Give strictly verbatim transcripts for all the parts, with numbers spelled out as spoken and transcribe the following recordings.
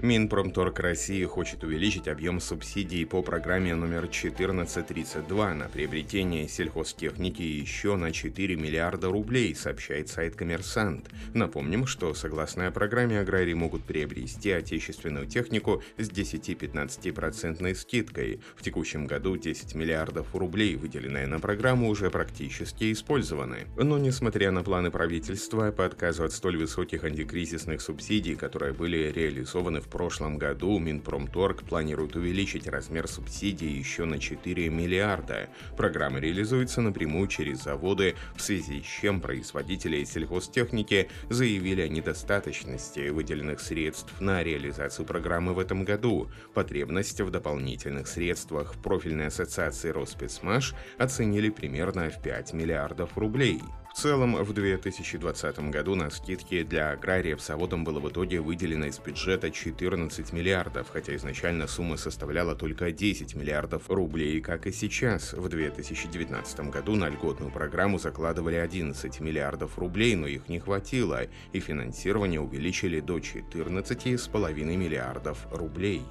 Минпромторг России хочет увеличить объем субсидий по программе номер четырнадцать тридцать два на приобретение сельхозтехники еще на четыре миллиарда рублей, сообщает сайт «Коммерсант». Напомним, что согласно программе аграрии могут приобрести отечественную технику с десять-пятнадцать процентов скидкой. В текущем году десять миллиардов рублей, выделенные на программу, уже практически использованы. Но несмотря на планы правительства по отказу от столь высоких антикризисных субсидий, которые были реализованы в В прошлом году, Минпромторг планирует увеличить размер субсидий еще на четыре миллиарда. Программа реализуется напрямую через заводы, в связи с чем производители сельхозтехники заявили о недостаточности выделенных средств на реализацию программы в этом году. Потребность в дополнительных средствах в профильной ассоциации «Росспецмаш» оценили примерно в пять миллиардов рублей. В целом, в две тысячи двадцатом году на скидки для аграриев заводом было в итоге выделено из бюджета четырнадцать миллиардов, хотя изначально сумма составляла только десять миллиардов рублей, как и сейчас. В две тысячи девятнадцатом году на льготную программу закладывали одиннадцать миллиардов рублей, но их не хватило, и финансирование увеличили до четырнадцати с половиной миллиардов рублей.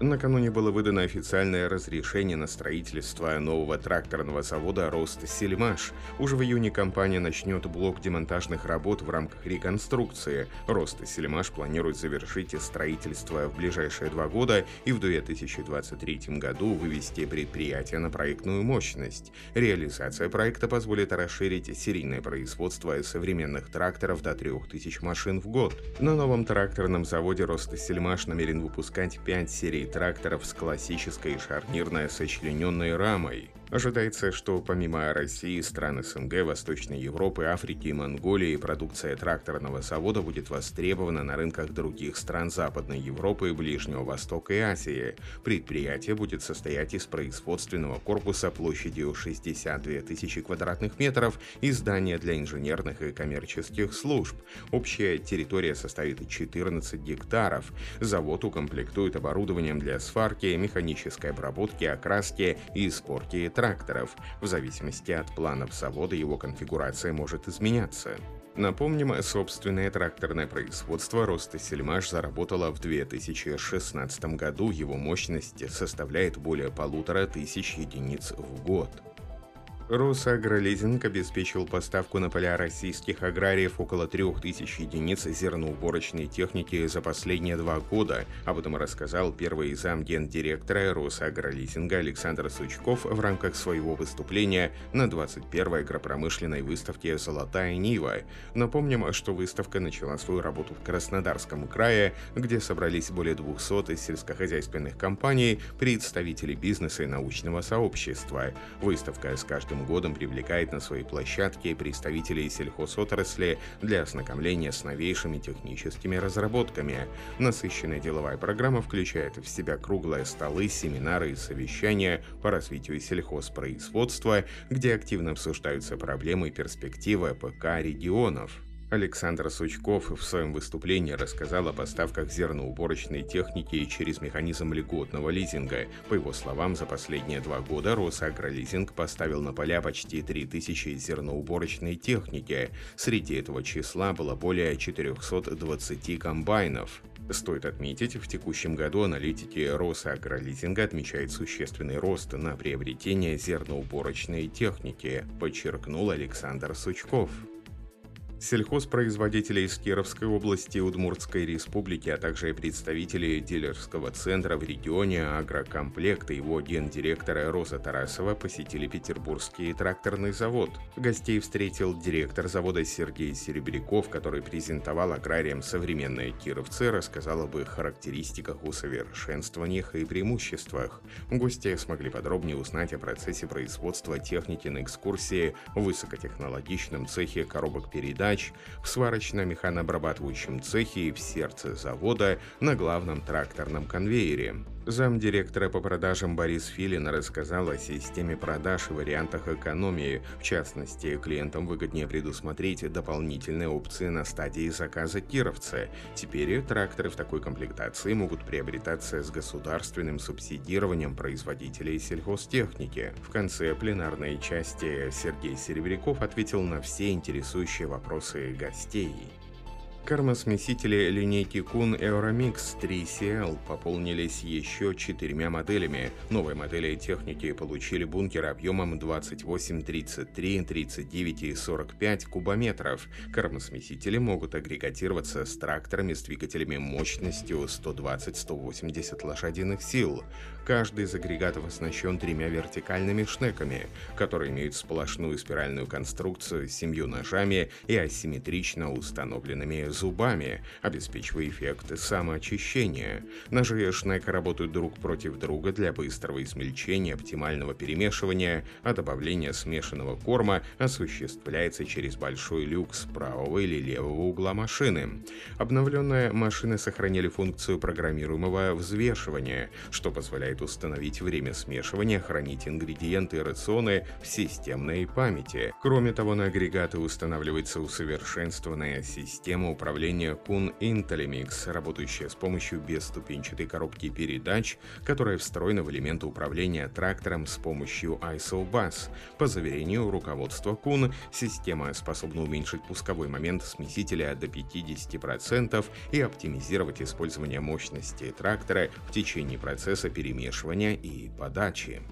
Накануне было выдано официальное разрешение на строительство нового тракторного завода «Ростсельмаш». Уже в июне компания начнет блок демонтажных работ в рамках реконструкции. «Ростсельмаш» планирует завершить строительство в ближайшие два года и в две тысячи двадцать третьем году вывести предприятие на проектную мощность. Реализация проекта позволит расширить серийное производство современных тракторов до трёх тысяч машин в год. На новом тракторном заводе «Ростсельмаш» намерен выпускать пять серий тракторов с классической шарнирной сочлененной рамой. Ожидается, что помимо России, стран СНГ, Восточной Европы, Африки и Монголии, продукция тракторного завода будет востребована на рынках других стран Западной Европы, Ближнего Востока и Азии. Предприятие будет состоять из производственного корпуса площадью шестьдесят две тысячи квадратных метров и здания для инженерных и коммерческих служб. Общая территория составит четырнадцать гектаров. Завод укомплектует оборудованием для сварки, механической обработки, окраски и сборки тракторов. тракторов. В зависимости от планов завода его конфигурация может изменяться. Напомним, собственное тракторное производство «Ростсельмаш» заработало в две тысячи шестнадцатом году. Его мощность составляет более полутора тысяч единиц в год. Росагролизинг обеспечил поставку на поля российских аграриев около трёх тысяч единиц зерноуборочной техники за последние два года. Об этом рассказал первый зам гендиректора Росагролизинга Александр Сучков в рамках своего выступления на двадцать первой агропромышленной выставке «Золотая Нива». Напомним, что выставка начала свою работу в Краснодарском крае, где собрались более двухсот сельскохозяйственных компаний, представителей бизнеса и научного сообщества. Выставка с каждым годом привлекает на свои площадки представителей сельхозотрасли для ознакомления с новейшими техническими разработками. Насыщенная деловая программа включает в себя круглые столы, семинары и совещания по развитию сельхозпроизводства, где активно обсуждаются проблемы и перспективы ПК регионов. Александр Сучков в своем выступлении рассказал о поставках зерноуборочной техники через механизм льготного лизинга. По его словам, за последние два года Росагролизинг поставил на поля почти три тысячи зерноуборочной техники. Среди этого числа было более четырёхсот двадцати комбайнов. Стоит отметить, в текущем году аналитики Росагролизинга отмечают существенный рост на приобретение зерноуборочной техники, подчеркнул Александр Сучков. Сельхозпроизводители из Кировской области, Удмуртской республики, а также представители дилерского центра в регионе «Агрокомплект» и его гендиректора Роза Тарасова посетили Петербургский тракторный завод. Гостей встретил директор завода Сергей Серебряков, который презентовал аграриям современные кировцы, рассказал об их характеристиках, усовершенствованиях и преимуществах. Гости смогли подробнее узнать о процессе производства техники на экскурсии в высокотехнологичном цехе коробок передач, в сварочно-механообрабатывающем цехе и в сердце завода на главном тракторном конвейере. Замдиректора по продажам Борис Филин рассказал о системе продаж и вариантах экономии. В частности, клиентам выгоднее предусмотреть дополнительные опции на стадии заказа Кировцы. Теперь тракторы в такой комплектации могут приобретаться с государственным субсидированием производителей сельхозтехники. В конце пленарной части Сергей Серебряков ответил на все интересующие вопросы гостей. Кормосмесители линейки KUN Euromix три си эл пополнились еще четырьмя моделями. Новые модели техники получили бункеры объемом двадцать восемь, тридцать три, тридцать девять и сорок пять кубометров. Кормосмесители могут агрегатироваться с тракторами с двигателями мощностью сто двадцать — сто восемьдесят лошадиных сил. Каждый из агрегатов оснащен тремя вертикальными шнеками, которые имеют сплошную спиральную конструкцию с семью ножами и асимметрично установленными зубами, обеспечивая эффект самоочищения. Ножи и шнек работают друг против друга для быстрого измельчения, оптимального перемешивания, а добавление смешанного корма осуществляется через большой люк с правого или левого угла машины. Обновленные машины сохранили функцию программируемого взвешивания, что позволяет установить время смешивания, хранить ингредиенты и рационы в системной памяти. Кроме того, на агрегаты устанавливается усовершенствованная система управления KUN IntelliMix, работающая с помощью бесступенчатой коробки передач, которая встроена в элементы управления трактором с помощью ISOBUS. По заверению руководства KUN, система способна уменьшить пусковой момент смесителя до пятидесяти процентов и оптимизировать использование мощности трактора в течение процесса перемешивания и подачи.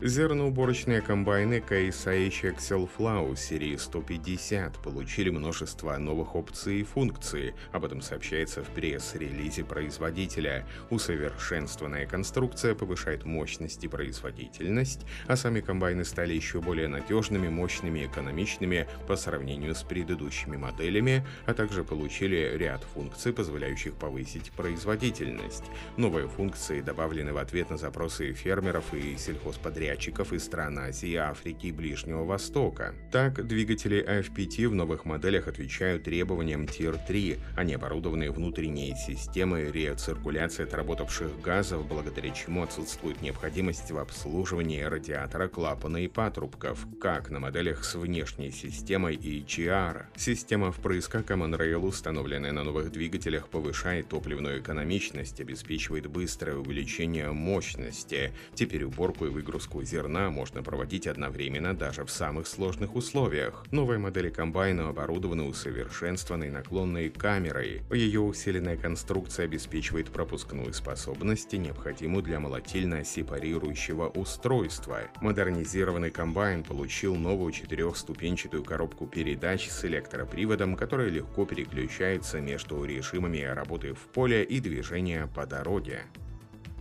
Зерноуборочные комбайны Case ай эйч Axial-Flow серии сто пятьдесят получили множество новых опций и функций. Об этом сообщается в пресс-релизе производителя. Усовершенствованная конструкция повышает мощность и производительность, а сами комбайны стали еще более надежными, мощными и экономичными по сравнению с предыдущими моделями, а также получили ряд функций, позволяющих повысить производительность. Новые функции добавлены в ответ на запросы фермеров и сельхозподрядчиков из стран Азии, Африки и Ближнего Востока. Так, двигатели эф пи ти в новых моделях отвечают требованиям Тир три. Они оборудованы внутренней системой рециркуляции отработавших газов, благодаря чему отсутствует необходимость в обслуживании радиатора, клапана и патрубков, как на моделях с внешней системой и джи ар. Система впрыска Common Rail, установленная на новых двигателях, повышает топливную экономичность, обеспечивает быстрое увеличение мощности. Теперь уборку и выгрузку зерна можно проводить одновременно даже в самых сложных условиях. Новые модели комбайна оборудованы усовершенствованной наклонной камерой. Ее усиленная конструкция обеспечивает пропускную способность, необходимую для молотильно-сепарирующего устройства. Модернизированный комбайн получил новую четырехступенчатую коробку передач с электроприводом, которая легко переключается между режимами работы в поле и движения по дороге.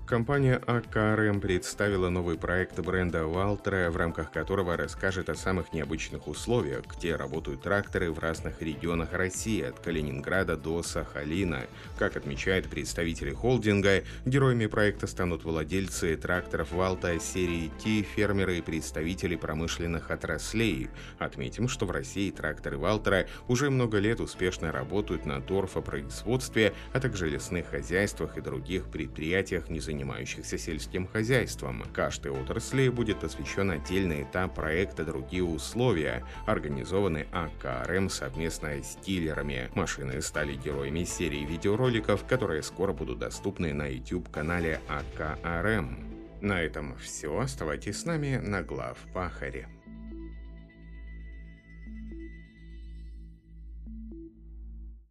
Компания а ка эр эм представила новый проект бренда «Валтера», в рамках которого расскажет о самых необычных условиях, где работают тракторы в разных регионах России, от Калининграда до Сахалина. Как отмечают представители холдинга, героями проекта станут владельцы тракторов «Валта» серии Т, фермеры и представители промышленных отраслей. Отметим, что в России тракторы «Валтера» уже много лет успешно работают на торфопроизводстве, а также лесных хозяйствах и других предприятиях, не занимающихся занимающихся сельским хозяйством. Каждой отрасли будет освещен отдельный этап проекта «Другие условия», организованный а ка эр эм совместно с дилерами. Машины стали героями серии видеороликов, которые скоро будут доступны на YouTube-канале а ка эр эм. На этом все. Оставайтесь с нами на Главпахаре.